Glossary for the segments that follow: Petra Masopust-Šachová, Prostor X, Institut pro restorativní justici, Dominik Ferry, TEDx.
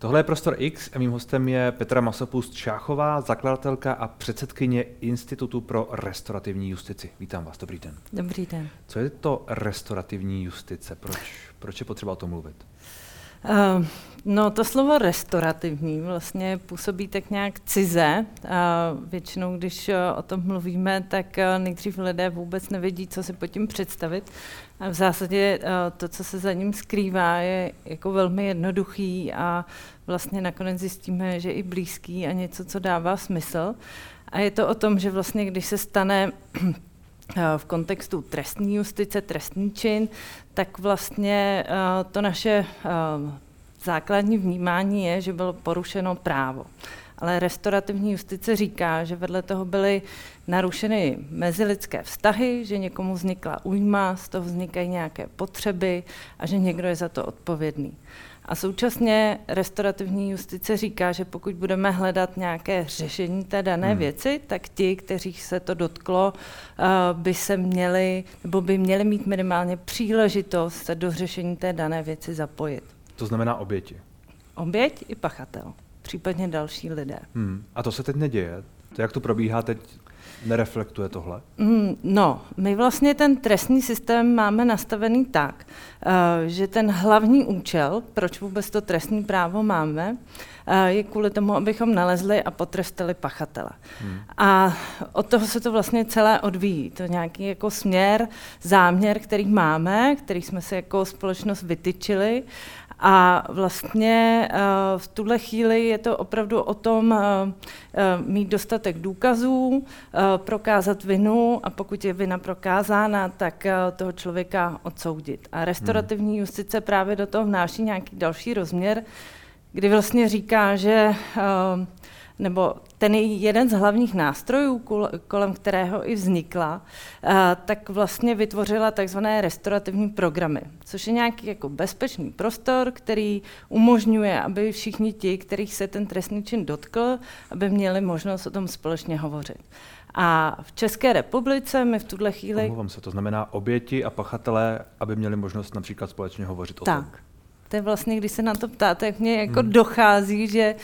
Tohle je Prostor X a mým hostem je Petra Masopust-Šachová, zakladatelka a předsedkyně Institutu pro restorativní justici. Vítám vás, dobrý den. Dobrý den. Co je to restorativní justice? Proč je potřeba o tom mluvit? No, to slovo restorativní vlastně působí tak nějak cize. Většinou, když o tom mluvíme, tak nejdřív lidé vůbec nevědí, co si pod tím představit. A v zásadě to, co se za ním skrývá, je jako velmi jednoduchý a vlastně nakonec zjistíme, že i blízký a něco, co dává smysl. A je to o tom, že vlastně, když se stane v kontextu trestní justice, trestný čin, tak vlastně to naše základní vnímání je, že bylo porušeno právo. Ale restaurativní justice říká, že vedle toho byly narušeny mezilidské vztahy, že někomu vznikla újma, z toho vznikají nějaké potřeby a že někdo je za to odpovědný. A současně restaurativní justice říká, že pokud budeme hledat nějaké řešení té dané věci, tak ti, kteřích se to dotklo, by měli mít minimálně příležitost se do řešení té dané věci zapojit. To znamená oběti. Oběť i pachatel, případně další lidé. A to se teď neděje? To, jak to probíhá teď, nereflektuje tohle? No, my vlastně ten trestní systém máme nastavený tak, že ten hlavní účel, proč vůbec to trestní právo máme, je kvůli tomu, abychom nalezli a potrestali pachatele. A od toho se to vlastně celé odvíjí. To je nějaký jako směr, záměr, který máme, který jsme si jako společnost vytyčili. A vlastně v tuhle chvíli je to opravdu o tom mít dostatek důkazů, prokázat vinu a pokud je vina prokázána, tak toho člověka odsoudit. A restaurativní justice právě do toho vnáší nějaký další rozměr, kdy vlastně říká, že nebo ten je jeden z hlavních nástrojů, kolem kterého i vznikla, tak vlastně vytvořila takzvané restaurativní programy, což je nějaký jako bezpečný prostor, který umožňuje, aby všichni ti, kterých se ten trestný čin dotkl, aby měli možnost o tom společně hovořit. A v České republice my v tuhle chvíli... Omlouvám se, to znamená oběti a pachatelé, aby měli možnost například společně hovořit o tom. To je vlastně, když se na to ptáte, jak mě jako dochází, že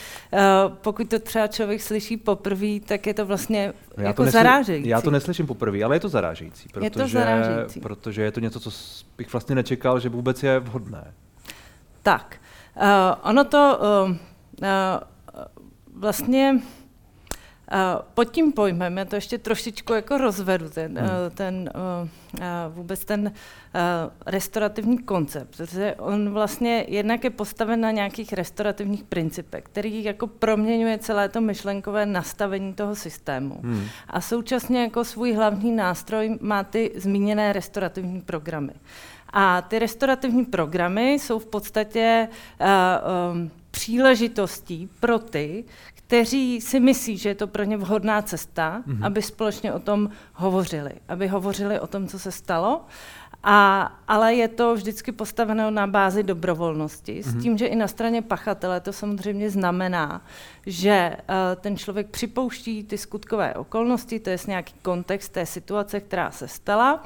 pokud to třeba člověk slyší poprvé, tak je to vlastně zarážející. Já to neslyším poprvé, ale je to zarážející, protože je to něco, co bych vlastně nečekal, že vůbec je vhodné. Tak, ono to vlastně... Pod tím pojmem, já to ještě trošičku jako rozvedu, ten restaurativní koncept, protože on vlastně jednak je postaven na nějakých restaurativních principech, který jako proměňuje celé to myšlenkové nastavení toho systému. A současně jako svůj hlavní nástroj má ty zmíněné restaurativní programy. A ty restaurativní programy jsou v podstatě příležitostí pro ty, kteří si myslí, že je to pro ně vhodná cesta, aby společně o tom hovořili, aby hovořili o tom, co se stalo, ale je to vždycky postaveno na bázi dobrovolnosti, s tím, že i na straně pachatele to samozřejmě znamená, že ten člověk připouští ty skutkové okolnosti, to je nějaký kontext té situace, která se stala,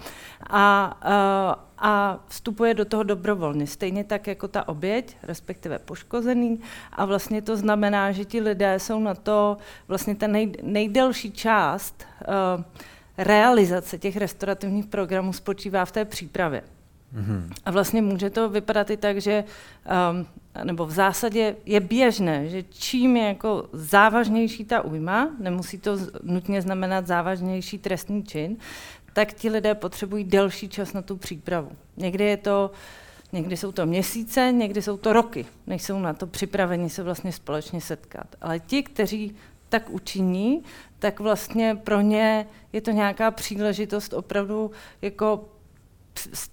a vstupuje do toho dobrovolně, stejně tak jako ta oběť, respektive poškozený. A vlastně to znamená, že ti lidé jsou na to, vlastně ta nejdelší část realizace těch restaurativních programů spočívá v té přípravě. A vlastně může to vypadat i tak, že nebo v zásadě je běžné, že čím je jako závažnější ta újma, nemusí to nutně znamenat závažnější trestný čin, tak ti lidé potřebují delší čas na tu přípravu. Někdy jsou to měsíce, někdy jsou to roky, než jsou na to připraveni se vlastně společně setkat. Ale ti, kteří tak učiní, tak vlastně pro ně je to nějaká příležitost opravdu jako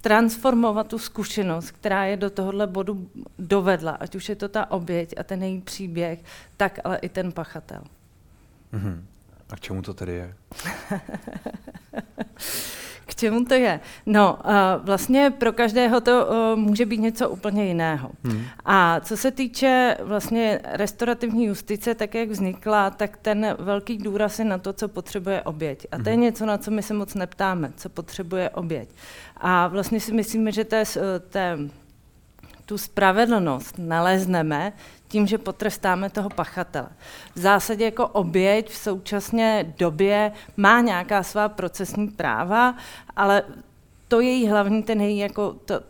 transformovat tu zkušenost, která je do tohohle bodu dovedla, ať už je to ta oběť a ten její příběh, tak ale i ten pachatel. A k čemu to tedy je? K čemu to je? No, vlastně pro každého to může být něco úplně jiného. A co se týče vlastně restaurativní justice, tak jak vznikla, tak ten velký důraz je na to, co potřebuje oběť. A to je něco, na co my se moc neptáme, co potřebuje oběť. A vlastně si myslíme, že tu spravedlnost nalezneme tím, že potrestáme toho pachatele. V zásadě jako oběť v současné době má nějaká svá procesní práva, ale to její hlavní,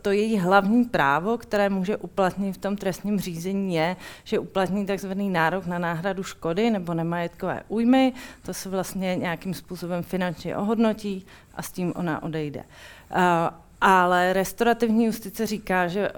její hlavní právo, které může uplatnit v tom trestním řízení, je, že uplatní takzvaný nárok na náhradu škody nebo nemajetkové újmy, to se vlastně nějakým způsobem finančně ohodnotí a s tím ona odejde. Ale restorativní justice říká, že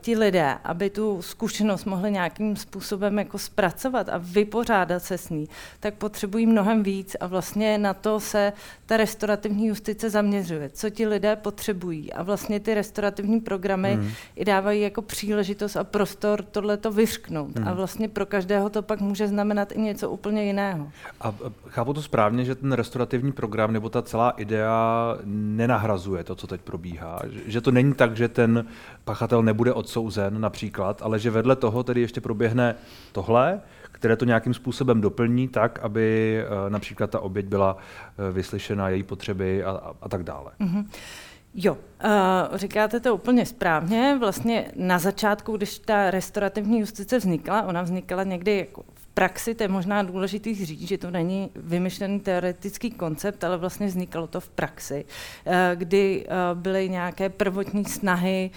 ti lidé, aby tu zkušenost mohli nějakým způsobem jako zpracovat a vypořádat se s ní, tak potřebují mnohem víc a vlastně na to se ta restorativní justice zaměřuje. Co ti lidé potřebují a vlastně ty restorativní programy i dávají jako příležitost a prostor tohleto vyřknout. A vlastně pro každého to pak může znamenat i něco úplně jiného. A chápu to správně, že ten restorativní program nebo ta celá idea nenahrazuje to, co teď probíhá? Že to není tak, že ten pachatel nebude odsouzen například, ale že vedle toho tedy ještě proběhne tohle, které to nějakým způsobem doplní tak, aby například ta oběť byla vyslyšena, její potřeby a tak dále. Mm-hmm. Jo, říkáte to úplně správně. Vlastně na začátku, když ta restorativní justice vznikla, ona vznikala někdy jako praxi, to je možná důležitý říct, že to není vymyšlený teoretický koncept, ale vlastně vznikalo to v praxi, kdy byly nějaké prvotní snahy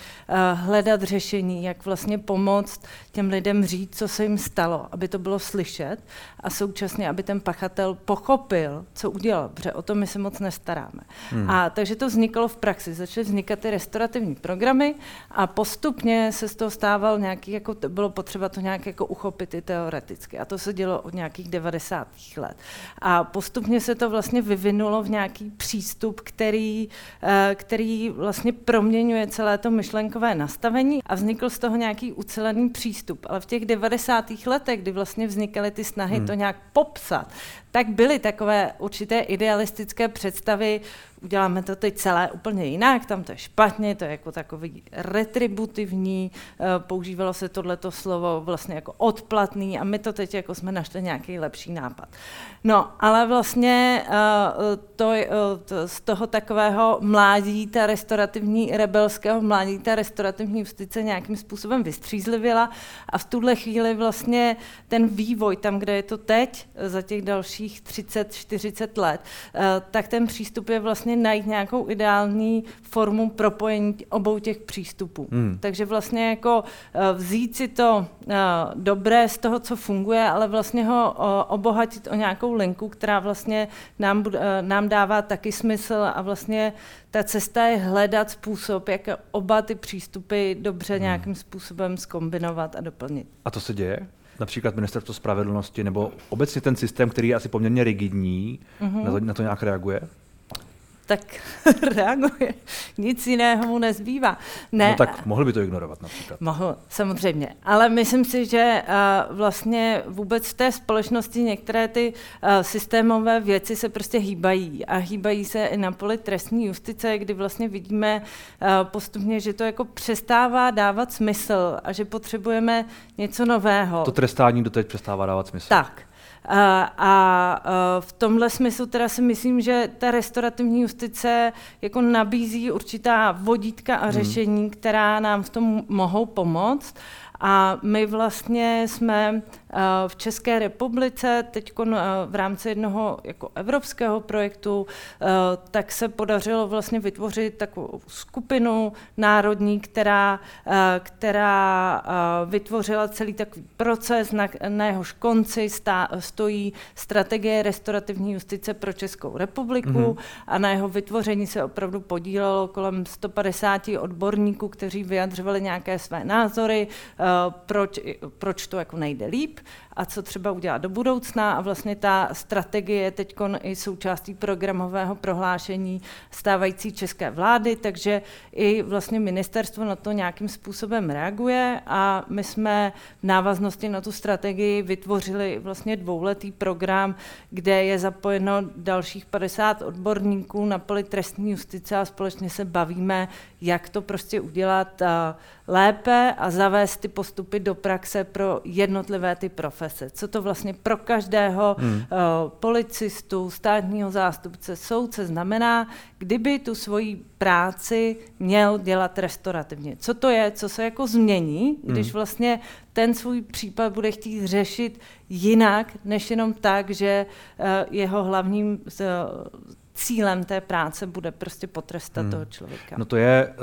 hledat řešení, jak vlastně pomoct těm lidem říct, co se jim stalo, aby to bylo slyšet a současně, aby ten pachatel pochopil, co udělal, protože o to my se moc nestaráme. A takže to vznikalo v praxi, začaly vznikat ty restorativní programy a postupně se z toho stával nějaký, jako bylo potřeba to nějak jako uchopit i teoreticky. To se dělo od nějakých 90. let. A postupně se to vlastně vyvinulo v nějaký přístup, který vlastně proměňuje celé to myšlenkové nastavení a vznikl z toho nějaký ucelený přístup. Ale v těch 90. letech, kdy vlastně vznikaly ty snahy to nějak popsat, tak byly takové určité idealistické představy, uděláme to teď celé úplně jinak, tam to je špatně, to je jako takový retributivní, používalo se tohleto slovo vlastně jako odplatný a my to teď jako jsme našli nějaký lepší nápad. No, ale vlastně z toho takového mládí, ta restorativní, rebelského mládí, ta restorativní justice nějakým způsobem vystřízlivěla a v tuhle chvíli vlastně ten vývoj tam, kde je to teď, za těch dalších 30-40 let, tak ten přístup je vlastně najít nějakou ideální formu propojení obou těch přístupů. Takže vlastně jako vzít si to dobré z toho, co funguje, ale vlastně ho obohatit o nějakou linku, která vlastně nám dává taky smysl a vlastně ta cesta je hledat způsob, jak oba ty přístupy dobře nějakým způsobem zkombinovat a doplnit. A to se děje? Například Ministerstvo spravedlnosti nebo obecně ten systém, který je asi poměrně rigidní, na to nějak reaguje? Tak reaguje. Nic jiného mu nezbývá. Ne, no tak mohl by to ignorovat například. Mohl, samozřejmě. Ale myslím si, že vlastně vůbec v té společnosti některé ty systémové věci se prostě hýbají. A hýbají se i na poli trestní justice, kdy vlastně vidíme postupně, že to jako přestává dávat smysl a že potřebujeme něco nového. To trestání doteď přestává dávat smysl. Tak. A v tomhle smyslu teda si myslím, že ta restorativní justice jako nabízí určitá vodítka a řešení, která nám v tom mohou pomoct. A my vlastně jsme v České republice teď v rámci jednoho jako evropského projektu, tak se podařilo vlastně vytvořit takovou skupinu národní, která vytvořila celý takový proces, na jehož konci stojí strategie restorativní justice pro Českou republiku a na jeho vytvoření se opravdu podílelo kolem 150 odborníků, kteří vyjadřovali nějaké své názory, proč to jako nejde líp a co třeba udělat do budoucna. A vlastně ta strategie je teď i součástí programového prohlášení stávající české vlády, takže i vlastně ministerstvo na to nějakým způsobem reaguje a my jsme v návaznosti na tu strategii vytvořili vlastně 2letý program, kde je zapojeno dalších 50 odborníků na poli trestní justice a společně se bavíme, jak to prostě udělat lépe a zavést ty postupy do praxe pro jednotlivé ty profese. Co to vlastně pro každého policistu, státního zástupce, soudce znamená, kdyby tu svoji práci měl dělat restaurativně. Co to je, co se jako změní, když vlastně ten svůj případ bude chtít řešit jinak, než jenom tak, že jeho hlavním cílem té práce bude prostě potrestat toho člověka. No to je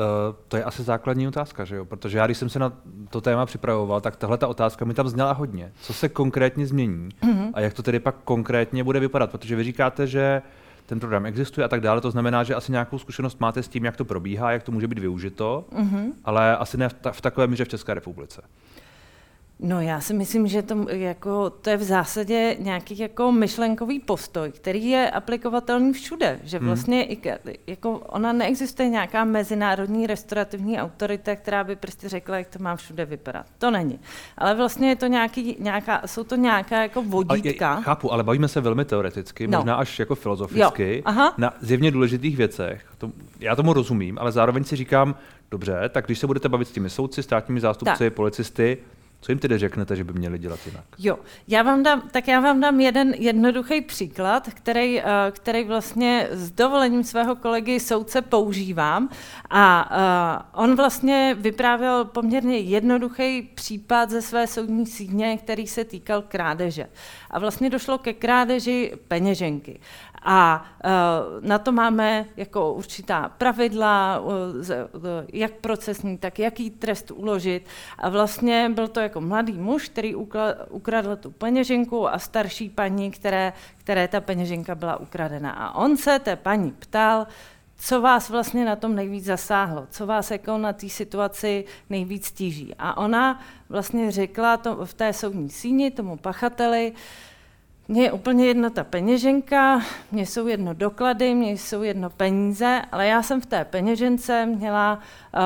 asi základní otázka, že jo? Protože já, když jsem se na to téma připravoval, tak tahle ta otázka mi tam zněla hodně. Co se konkrétně změní a jak to tedy pak konkrétně bude vypadat? Protože vy říkáte, že ten program existuje a tak dále, to znamená, že asi nějakou zkušenost máte s tím, jak to probíhá, jak to může být využito, ale asi ne v takové míře v České republice. No já si myslím, že to je v zásadě nějaký jako myšlenkový postoj, který je aplikovatelný všude, že vlastně jako ona neexistuje nějaká mezinárodní restaurativní autorita, která by prostě řekla, jak to má všude vypadat. To není. Ale vlastně je to nějaká jako vodítka. Chápu, ale bavíme se velmi teoreticky, možná až jako filozoficky, na zjevně důležitých věcech. Já tomu rozumím, ale zároveň si říkám, dobře, tak když se budete bavit s těmi soudci, státními zástupci, policisty, co jim tedy řeknete, že by měli dělat jinak? Jo, já vám dám jeden jednoduchý příklad, který vlastně s dovolením svého kolegy soudce používám. A on vlastně vyprávěl poměrně jednoduchý případ ze své soudní síně, který se týkal krádeže. A vlastně došlo ke krádeži peněženky. A na to máme jako určitá pravidla, jak procesní, tak jaký trest uložit. A vlastně byl to jako mladý muž, který ukradl tu peněženku a starší paní, které ta peněženka byla ukradena. A on se té paní ptal, co vás vlastně na tom nejvíc zasáhlo, co vás jako na té situaci nejvíc tíží. A ona vlastně řekla to v té soudní síni tomu pachateli, mně je úplně jedno ta peněženka, mně jsou jedno doklady, mně jsou jedno peníze, ale já jsem v té peněžence měla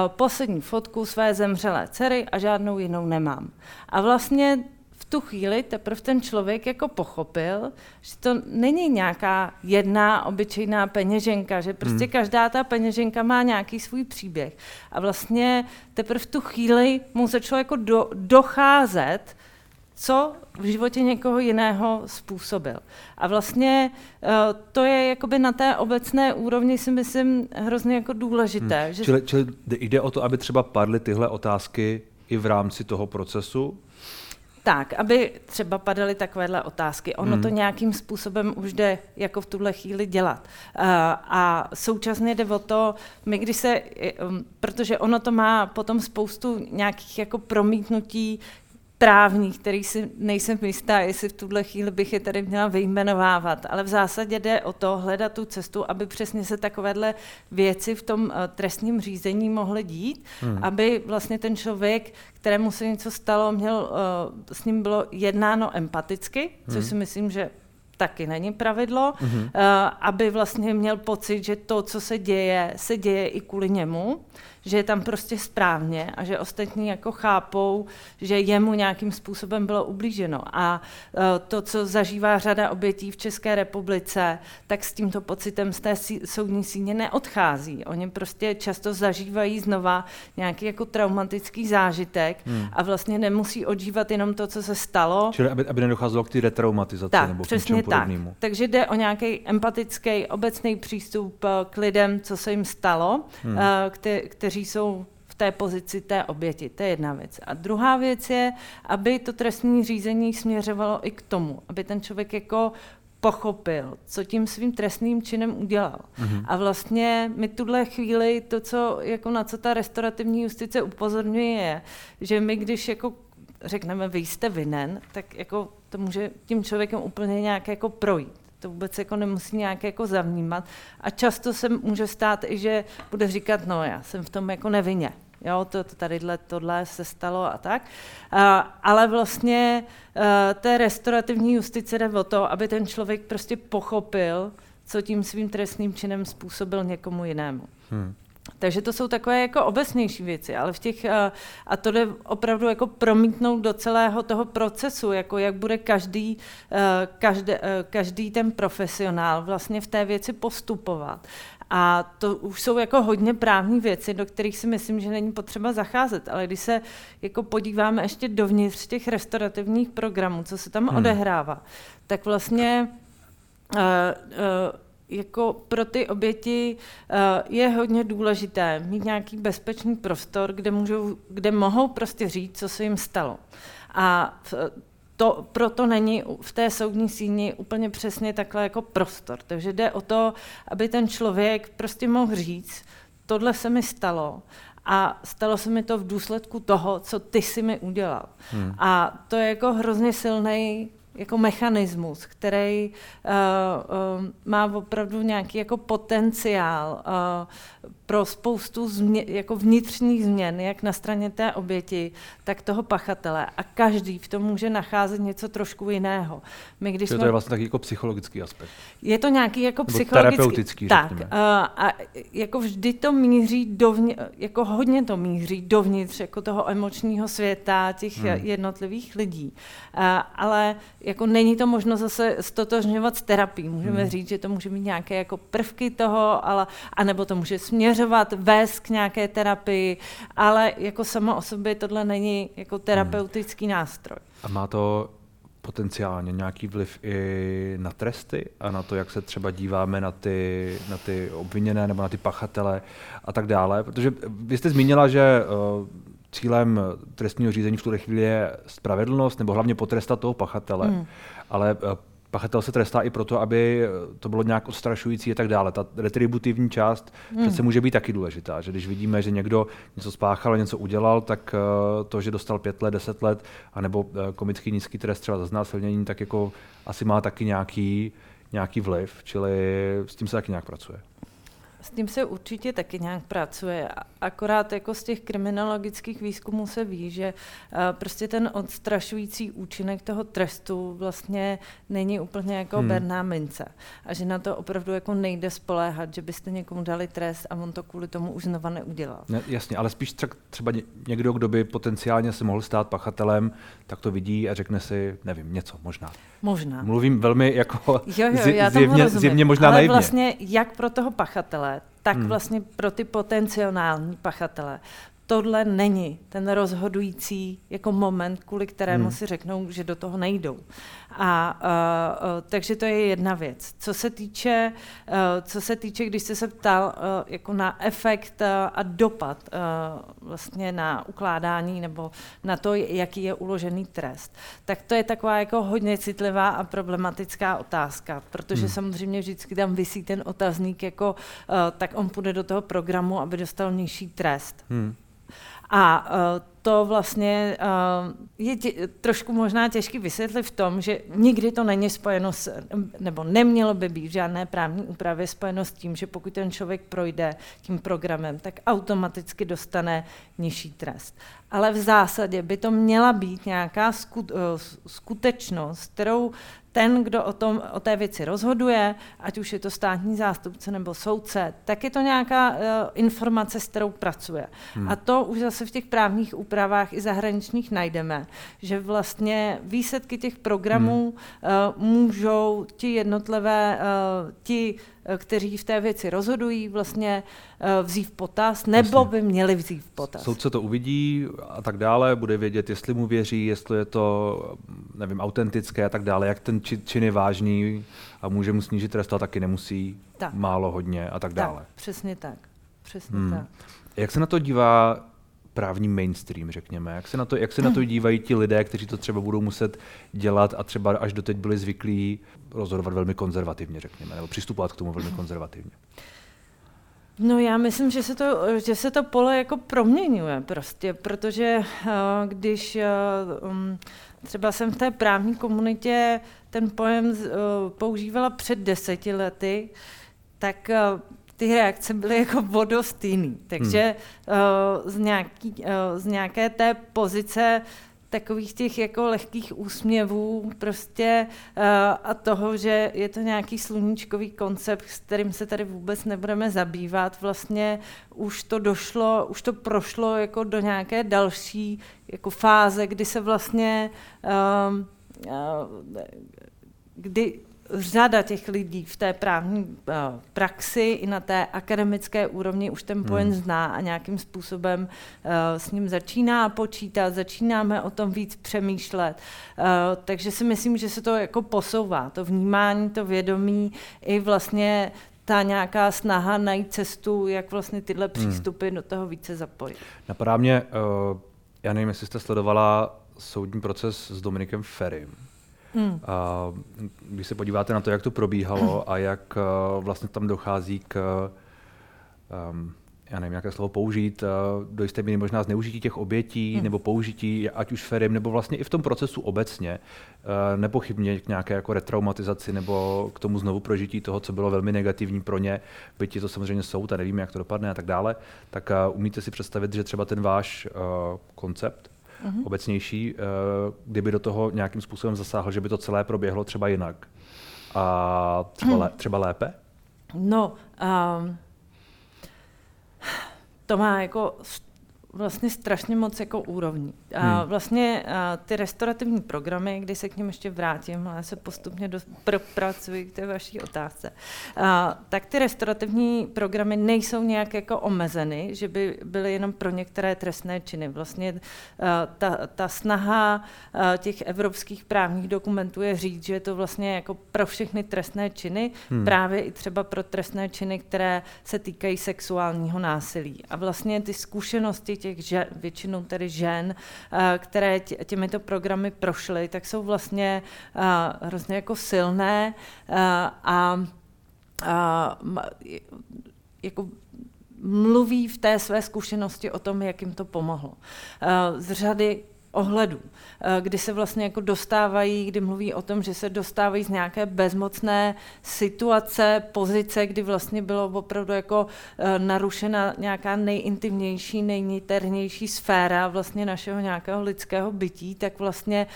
poslední fotku své zemřelé dcery a žádnou jinou nemám. A vlastně v tu chvíli teprve ten člověk jako pochopil, že to není nějaká jedna obyčejná peněženka, že prostě každá ta peněženka má nějaký svůj příběh. A vlastně teprve v tu chvíli mu začalo jako docházet, co v životě někoho jiného způsobil. A vlastně to je jakoby na té obecné úrovni, si myslím, hrozně jako důležité. Že... Čili jde o to, aby třeba padly tyhle otázky i v rámci toho procesu? Tak, aby třeba padaly takovéhle otázky. Ono to nějakým způsobem už jde jako v tuhle chvíli dělat. A současně jde o to, protože ono to má potom spoustu nějakých jako promítnutí právních, který si nejsem jistá, jestli v tuhle chvíli bych je tady měla vyjmenovávat, ale v zásadě jde o to hledat tu cestu, aby přesně se takovéhle věci v tom trestním řízení mohly dít, aby vlastně ten člověk, kterému se něco stalo, s ním bylo jednáno empaticky, což si myslím, že taky není pravidlo, aby vlastně měl pocit, že to, co se děje i kvůli němu, že je tam prostě správně a že ostatní jako chápou, že jemu nějakým způsobem bylo ublíženo. A to, co zažívá řada obětí v České republice, tak s tímto pocitem z té soudní síně neodchází. Oni prostě často zažívají znova nějaký jako traumatický zážitek a vlastně nemusí odžívat jenom to, co se stalo. Čili aby nedocházelo k té retraumatizaci nebo k něčemu podobnému. Tak. Takže jde o nějaký empatický, obecný přístup k lidem, co se jim stalo, kteří jsou v té pozici té oběti. To je jedna věc. A druhá věc je, aby to trestní řízení směřovalo i k tomu, aby ten člověk jako pochopil, co tím svým trestným činem udělal. A vlastně my tuhle chvíli to, co jako na co ta restaurativní justice upozorňuje, je, že my když jako řekneme, vy jste vinen, tak jako to může tím člověkem úplně nějak jako projít. To vůbec jako nemusí nějak jako zavnímat. A často se může stát i, že bude říkat, no já jsem v tom jako nevinně. Jo, tohle se stalo a tak. Ale vlastně té restaurativní justice jde o to, aby ten člověk prostě pochopil, co tím svým trestným činem způsobil někomu jinému. Takže to jsou takové jako obecnější věci, ale v těch, a to jde opravdu jako promítnout do celého toho procesu, jako jak bude každý ten profesionál vlastně v té věci postupovat. A to už jsou jako hodně právní věci, do kterých si myslím, že není potřeba zacházet, ale když se jako podíváme ještě dovnitř těch restaurativních programů, co se tam odehrává, tak vlastně jako pro ty oběti je hodně důležité mít nějaký bezpečný prostor, kde mohou prostě říct, co se jim stalo. A to proto není v té soudní síni úplně přesně takhle jako prostor. Takže jde o to, aby ten člověk prostě mohl říct, tohle se mi stalo a stalo se mi to v důsledku toho, co ty si mi udělal. A to je jako hrozně silnej jako mechanismus, který má opravdu nějaký jako potenciál pro spoustu jako vnitřních změn, jak na straně té oběti, tak toho pachatele. A každý v tom může nacházet něco trošku jiného. To je vlastně taky jako psychologický aspekt. Je to nějaký jako psychologický. Terapeutický, řekněme. Tak, a jako vždy to míří dovnitř jako toho emočního světa těch jednotlivých lidí. Ale jako není to možno zase stotožňovat s terapií. Můžeme říct, že to může mít nějaké jako prvky toho, anebo to může směřovat, vést k nějaké terapii, ale jako samo o sobě tohle není jako terapeutický nástroj. A má to potenciálně nějaký vliv i na tresty a na to, jak se třeba díváme na ty obviněné nebo na ty pachatele a tak dále? Protože vy jste zmínila, že cílem trestního řízení v tuhle chvíli je spravedlnost nebo hlavně potrestat toho pachatele, ale pachatel se trestá i proto, aby to bylo nějak odstrašující a tak dále. Ta retributivní část přece může být taky důležitá, že když vidíme, že někdo něco spáchal, něco udělal, tak to, že dostal 5 let, 10 let, anebo komický nízký trest třeba za znásilnění, tak jako asi má taky nějaký vliv, čili s tím se taky nějak pracuje. S tím se určitě taky nějak pracuje, akorát jako z těch kriminologických výzkumů se ví, že prostě ten odstrašující účinek toho trestu vlastně není úplně jako berná mince a že na to opravdu jako nejde spoléhat, že byste někomu dali trest a on to kvůli tomu už znova neudělal. Ne, jasně, ale spíš třeba někdo, kdo by potenciálně se mohl stát pachatelem, tak to vidí a řekne si, nevím, něco možná. Možná. Mluvím velmi jako zjevně možná naivně. Ale vlastně jak pro toho pachatele, tak vlastně pro ty potenciální pachatele. Tohle není ten rozhodující jako moment, kvůli kterému si řeknou, že do toho nejdou. Takže to je jedna věc. Co se týče, když jste se ptal jako na efekt a dopad vlastně na ukládání nebo na to, jaký je uložený trest, tak to je taková jako hodně citlivá a problematická otázka, protože samozřejmě vždycky tam visí ten otazník, jako tak on půjde do toho programu, aby dostal nižší trest. A to vlastně je trošku možná těžký vysvětlit v tom, že nikdy to není spojeno s, nebo nemělo by být v žádné právní úpravě spojeno s tím, že pokud ten člověk projde tím programem, tak automaticky dostane nižší trest. Ale v zásadě by to měla být nějaká skutečnost, kterou ten, kdo o té věci rozhoduje, ať už je to státní zástupce nebo soudce, tak je to nějaká informace, s kterou pracuje. A to už zase v těch právních úpravách i zahraničních najdeme, že vlastně výsledky těch programů můžou ti jednotlivé, ti, kteří v té věci rozhodují, vlastně vzít v potaz, nebo by měli vzít v potaz. Soudce to uvidí a tak dále, bude vědět, jestli mu věří, jestli je to, nevím, autentické a tak dále, jak ten čin je vážný a může mu snížit trest, ale taky nemusí, tak. Málo, hodně a tak dále. Přesně tak. Jak se na to dívá právní mainstream, řekněme? Jak se na to dívají ti lidé, kteří to třeba budou muset dělat a třeba až doteď byli zvyklí rozhodovat velmi konzervativně, řekněme, nebo přistupovat k tomu velmi konzervativně? No já myslím, že se to pole jako proměňuje prostě, protože když třeba jsem v té právní komunitě ten pojem používala před 10 lety, tak ty reakce byly jako vodost jiný. Takže z nějaké té pozice takových těch jako lehkých úsměvů prostě a toho, že je to nějaký sluníčkový koncept, s kterým se tady vůbec nebudeme zabývat. Vlastně už to došlo, už to prošlo jako do nějaké další jako fáze, kdy se vlastně, kdy řada těch lidí v té právní praxi i na té akademické úrovni už ten pojem zná a nějakým způsobem s ním začíná počítat, začínáme o tom víc přemýšlet. Takže si myslím, že se to jako posouvá, to vnímání, to vědomí i vlastně ta nějaká snaha najít cestu, jak vlastně tyhle přístupy do toho více zapojit. Napadá mě, já nevím, jestli jste sledovala soudní proces s Dominikem Ferrym. A když se podíváte na to, jak to probíhalo a jak vlastně tam dochází k, já nevím, jaké slovo použít, do jisté míry možná zneužití těch obětí nebo použití, ať už Ferrym, nebo vlastně i v tom procesu obecně, nepochybně k nějaké jako retraumatizaci nebo k tomu znovu prožití toho, co bylo velmi negativní pro ně, byť je to samozřejmě soud a nevíme, jak to dopadne a tak dále, tak umíte si představit, že třeba ten váš koncept, obecnější, kdyby do toho nějakým způsobem zasáhl, že by to celé proběhlo třeba jinak a třeba lépe? No, to má jako vlastně strašně moc jako úrovní. Vlastně ty restaurativní programy, kdy se k ním ještě vrátím, ale se postupně propracuji k té vaší otázce, tak ty restaurativní programy nejsou nějak jako omezeny, že by byly jenom pro některé trestné činy. Vlastně ta snaha těch evropských právních dokumentů je říct, že je to vlastně jako pro všechny trestné činy, právě i třeba pro trestné činy, které se týkají sexuálního násilí. A vlastně ty zkušenosti těch žen, většinou tedy žen, které těmito programy prošly, tak jsou vlastně hrozně jako silné a jako mluví v té své zkušenosti o tom, jak jim to pomohlo. Z řady ohledů, kdy se vlastně jako dostávají, kdy mluví o tom, že se dostávají z nějaké bezmocné situace, pozice, kdy vlastně bylo opravdu jako narušena nějaká nejintimnější, nejniternější sféra vlastně našeho nějakého lidského bytí, tak vlastně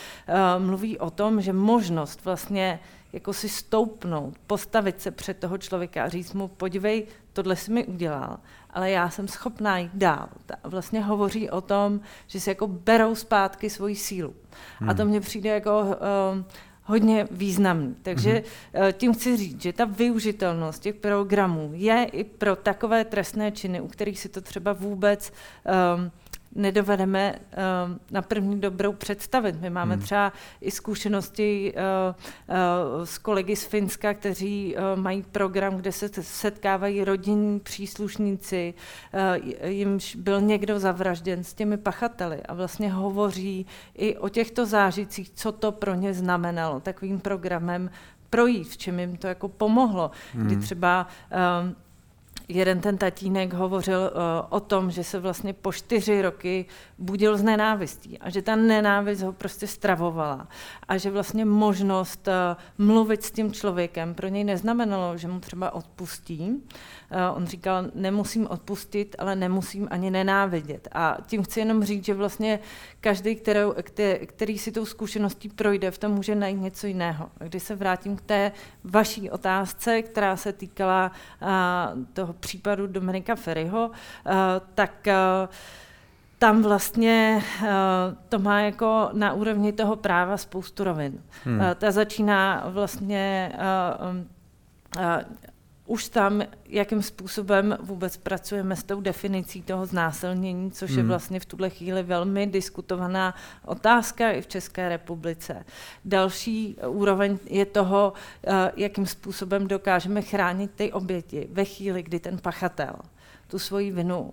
mluví o tom, že možnost vlastně jako si stoupnout, postavit se před toho člověka a říct mu, podívej, tohle jsi mi udělal, ale já jsem schopná jít dál. Vlastně hovoří o tom, že si jako berou zpátky svoji sílu. A to mně přijde jako hodně významný. Takže tím chci říct, že ta využitelnost těch programů je i pro takové trestné činy, u kterých si to třeba vůbec nedovedeme na první dobrou představit. My máme třeba i zkušenosti s kolegy z Finska, kteří mají program, kde se setkávají rodinní příslušníci, jimž byl někdo zavražděn s těmi pachateli a vlastně hovoří i o těchto zážitcích, co to pro ně znamenalo takovým programem projít, v čem jim to jako pomohlo. Kdy třeba jeden ten tatínek hovořil o tom, že se vlastně po 4 roky budil z nenávistí a že ta nenávist ho prostě stravovala a že vlastně možnost mluvit s tím člověkem pro něj neznamenalo, že mu třeba odpustí. On říkal, nemusím odpustit, ale nemusím ani nenávidět. A tím chci jenom říct, že vlastně každý, který si tou zkušeností projde, v tom může najít něco jiného. Když se vrátím k té vaší otázce, která se týkala toho případu Dominika Ferryho, tak tam vlastně to má jako na úrovni toho práva spoustu rovin. Ta začíná vlastně už tam, jakým způsobem vůbec pracujeme s tou definicí toho znásilnění, což je vlastně v tuhle chvíli velmi diskutovaná otázka i v České republice. Další úroveň je toho, jakým způsobem dokážeme chránit ty oběti ve chvíli, kdy ten pachatel tu svoji vinu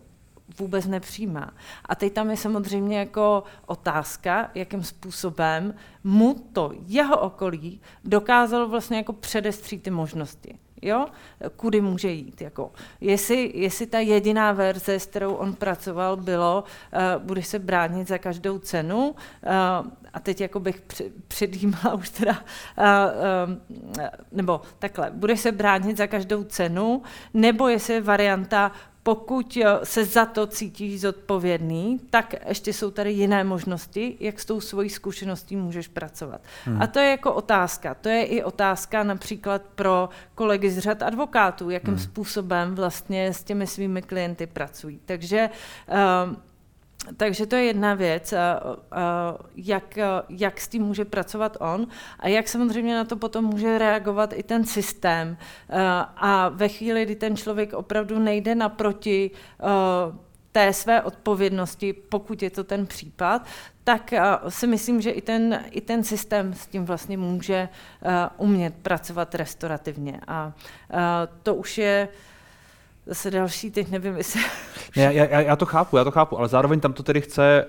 vůbec nepřijímá. A teď tam je samozřejmě jako otázka, jakým způsobem mu to jeho okolí dokázalo vlastně jako předestřít ty možnosti. Jo? Kudy může jít. Jako. Jestli ta jediná verze, s kterou on pracoval, bylo, budeš se bránit za každou cenu, a teď jako bych předjímala už teda, nebo takhle, budeš se bránit za každou cenu, nebo jestli je varianta, Pokud se za to cítíš zodpovědný, tak ještě jsou tady jiné možnosti, jak s tou svojí zkušeností můžeš pracovat. A to je jako otázka. To je i otázka například pro kolegy z řad advokátů, jakým způsobem vlastně s těmi svými klienty pracují. Takže to je jedna věc, jak s tím může pracovat on a jak samozřejmě na to potom může reagovat i ten systém. A ve chvíli, kdy ten člověk opravdu nejde naproti té své odpovědnosti, pokud je to ten případ, tak si myslím, že i ten systém s tím vlastně může umět pracovat restaurativně. A to už je... Zase další, teď nevím, jestli... Ne, já to chápu, ale zároveň tam to tedy chce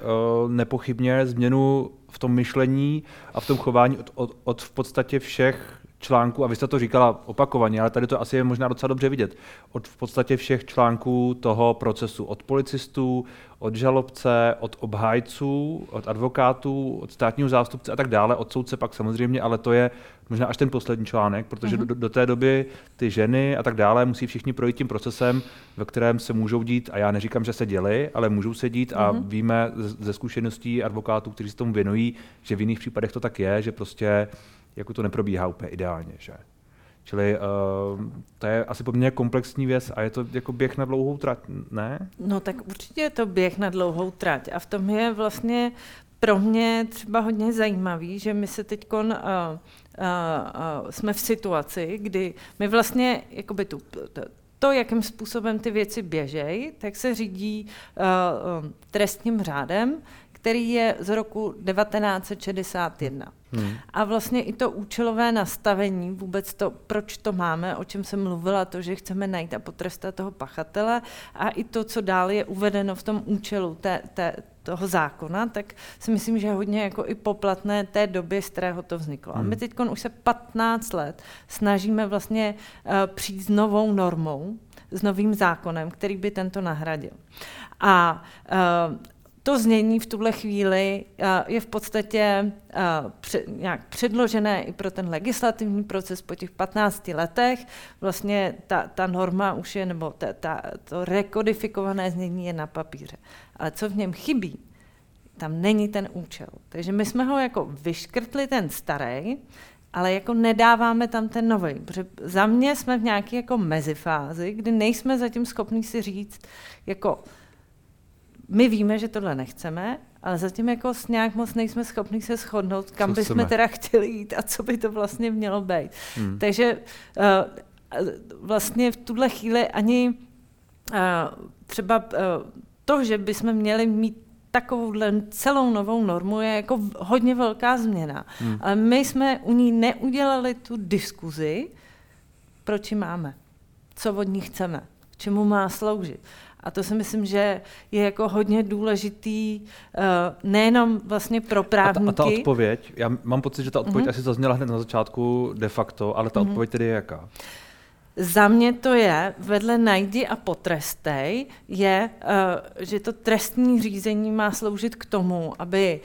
nepochybně změnu v tom myšlení a v tom chování od v podstatě všech článků, a vy jste to říkala opakovaně, ale tady to asi je možná docela dobře vidět, od v podstatě všech článků toho procesu, od policistů, od žalobce, od obhájců, od advokátů, od státního zástupce a tak dále, od soudce pak samozřejmě, ale to je možná až ten poslední článek, protože do té doby ty ženy a tak dále musí všichni projít tím procesem, ve kterém se můžou dít, a já neříkám, že se děli, ale můžou se dít a víme ze zkušeností advokátů, kteří se tomu věnují, že v jiných případech to tak je, že prostě jako to neprobíhá úplně ideálně, že? Čili to je asi poměrně komplexní věc a je to jako běh na dlouhou trať, ne? No tak určitě je to běh na dlouhou trať a v tom je vlastně pro mě třeba hodně zajímavý, že my se teď jsme v situaci, kdy my vlastně jakoby to, jakým způsobem ty věci běžejí, tak se řídí trestním řádem, který je z roku 1961. A vlastně i to účelové nastavení, vůbec to, proč to máme, o čem jsem mluvila, to, že chceme najít a potrestat toho pachatele, a i to, co dál je uvedeno v tom účelu toho zákona, tak si myslím, že hodně jako i poplatné té době, z kterého to vzniklo. A my teď už se 15 let snažíme vlastně přijít s novou normou, s novým zákonem, který by tento nahradil. A to znění v tuhle chvíli je v podstatě nějak předložené i pro ten legislativní proces po těch 15 letech. Vlastně ta norma už je, nebo to rekodifikované znění je na papíře. Ale co v něm chybí, tam není ten účel. Takže my jsme ho jako vyškrtli, ten starý, ale jako nedáváme tam ten nový. Protože za mě jsme v nějaké jako mezifázi, kdy nejsme zatím schopni si říct, jako my víme, že tohle nechceme, ale zatím jako nějak moc nejsme schopni se shodnout, kam bychom teda chtěli jít a co by to vlastně mělo být. Takže vlastně v tuhle chvíli ani třeba to, že bychom měli mít takovouhle celou novou normu, je jako hodně velká změna. Ale my jsme u ní neudělali tu diskuzi, proč ji máme, co od ní chceme, k čemu má sloužit. A to si myslím, že je jako hodně důležitý nejenom vlastně pro právníky. A ta odpověď, já mám pocit, že ta odpověď asi zazněla hned na začátku de facto, ale ta odpověď tedy je jaká? Za mě to je, vedle najdi a potrestej, je, že to trestní řízení má sloužit k tomu, aby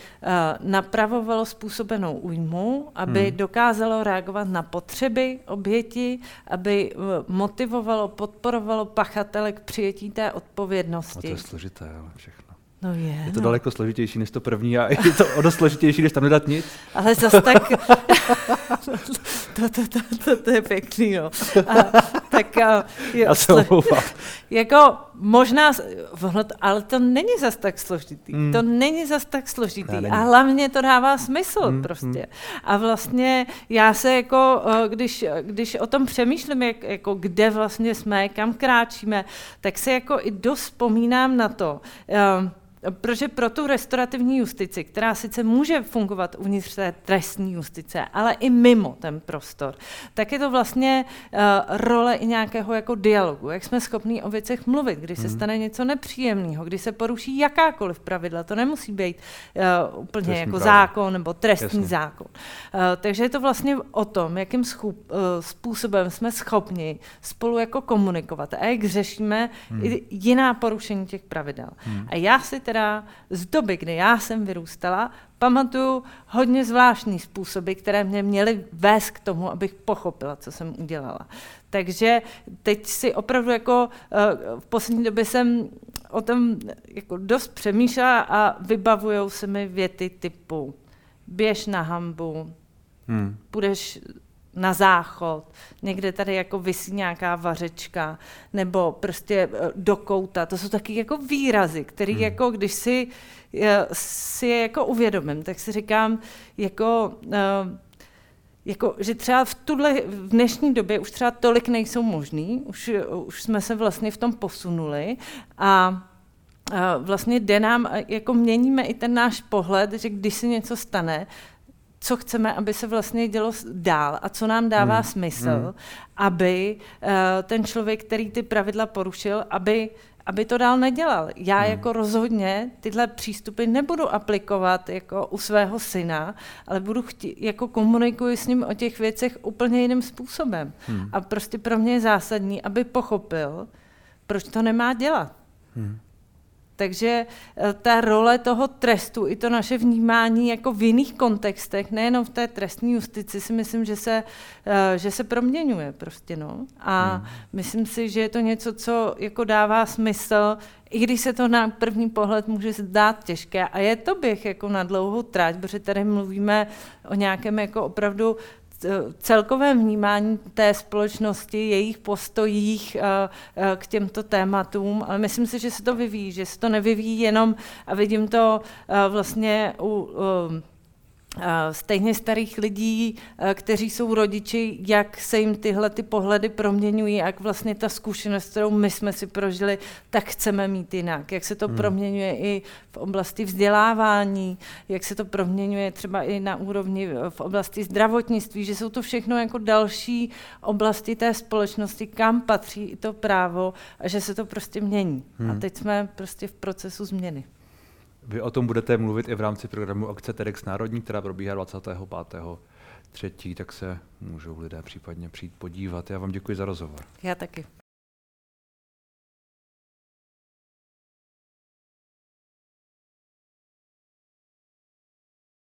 napravovalo způsobenou újmu, aby dokázalo reagovat na potřeby oběti, aby motivovalo, podporovalo pachatele k přijetí té odpovědnosti. No to je složité, ale všechno. No je to daleko složitější než to první a je to o dost složitější, než tam nedat nic. Ale zase tak... to je pěkný, jo. Já se omlouvám. Jako možná... Ale to není zase tak složitý. To není zase tak složitý. A hlavně to dává smysl prostě. A vlastně já se jako, když o tom přemýšlím, jako kde vlastně jsme, kam kráčíme, tak se jako i dost vzpomínám na to, protože pro tu restaurativní justici, která sice může fungovat uvnitř té trestní justice, ale i mimo ten prostor, tak je to vlastně role i nějakého jako dialogu. Jak jsme schopní o věcech mluvit, když se stane něco nepříjemného, když se poruší jakákoliv pravidla, to nemusí být úplně trestný jako zákon nebo trestní zákon. Takže je to vlastně o tom, jakým způsobem jsme schopni spolu jako komunikovat a jak řešíme jiná porušení těch pravidel. A já si která z doby, kdy já jsem vyrůstala, pamatuju hodně zvláštní způsoby, které mě měly vést k tomu, abych pochopila, co jsem udělala. Takže teď si opravdu jako v poslední době jsem o tom jako dost přemýšlela a vybavujou se mi věty typu běž na hanbu, půjdeš na záchod, někde tady jako visí nějaká vařečka, nebo prostě do kouta. To jsou taky jako výrazy, které jako, když si je jako uvědomím, tak si říkám, jako, že třeba v dnešní době už třeba tolik nejsou možný, už jsme se vlastně v tom posunuli a vlastně jde nám, jako měníme i ten náš pohled, že když se něco stane, co chceme, aby se vlastně dělo dál a co nám dává smysl, aby ten člověk, který ty pravidla porušil, aby to dál nedělal. Já jako rozhodně tyhle přístupy nebudu aplikovat jako u svého syna, ale budu jako komunikuji s ním o těch věcech úplně jiným způsobem. A prostě pro mě je zásadní, aby pochopil, proč to nemá dělat. Takže ta role toho trestu i to naše vnímání jako v jiných kontextech, nejenom v té trestní justici, si myslím, že se proměňuje prostě, no. A myslím si, že je to něco, co jako dává smysl, i když se to na první pohled může zdát těžké. A je to běh jako na dlouhou trať, protože tady mluvíme o nějakém jako opravdu celkovém vnímání té společnosti, jejich postojích k těmto tématům, ale myslím si, že se to vyvíjí, že se to nevyvíjí jenom, a vidím to vlastně u stejně starých lidí, kteří jsou rodiči, jak se jim tyhle ty pohledy proměňují, jak vlastně ta zkušenost, kterou my jsme si prožili, tak chceme mít jinak. Jak se to proměňuje i v oblasti vzdělávání, jak se to proměňuje třeba i na úrovni v oblasti zdravotnictví, že jsou to všechno jako další oblasti té společnosti, kam patří i to právo a že se to prostě mění. A teď jsme prostě v procesu změny. Vy o tom budete mluvit i v rámci programu akce TEDx Národní, která probíhá 25.3., tak se můžou lidé případně přijít podívat. Já vám děkuji za rozhovor. Já taky.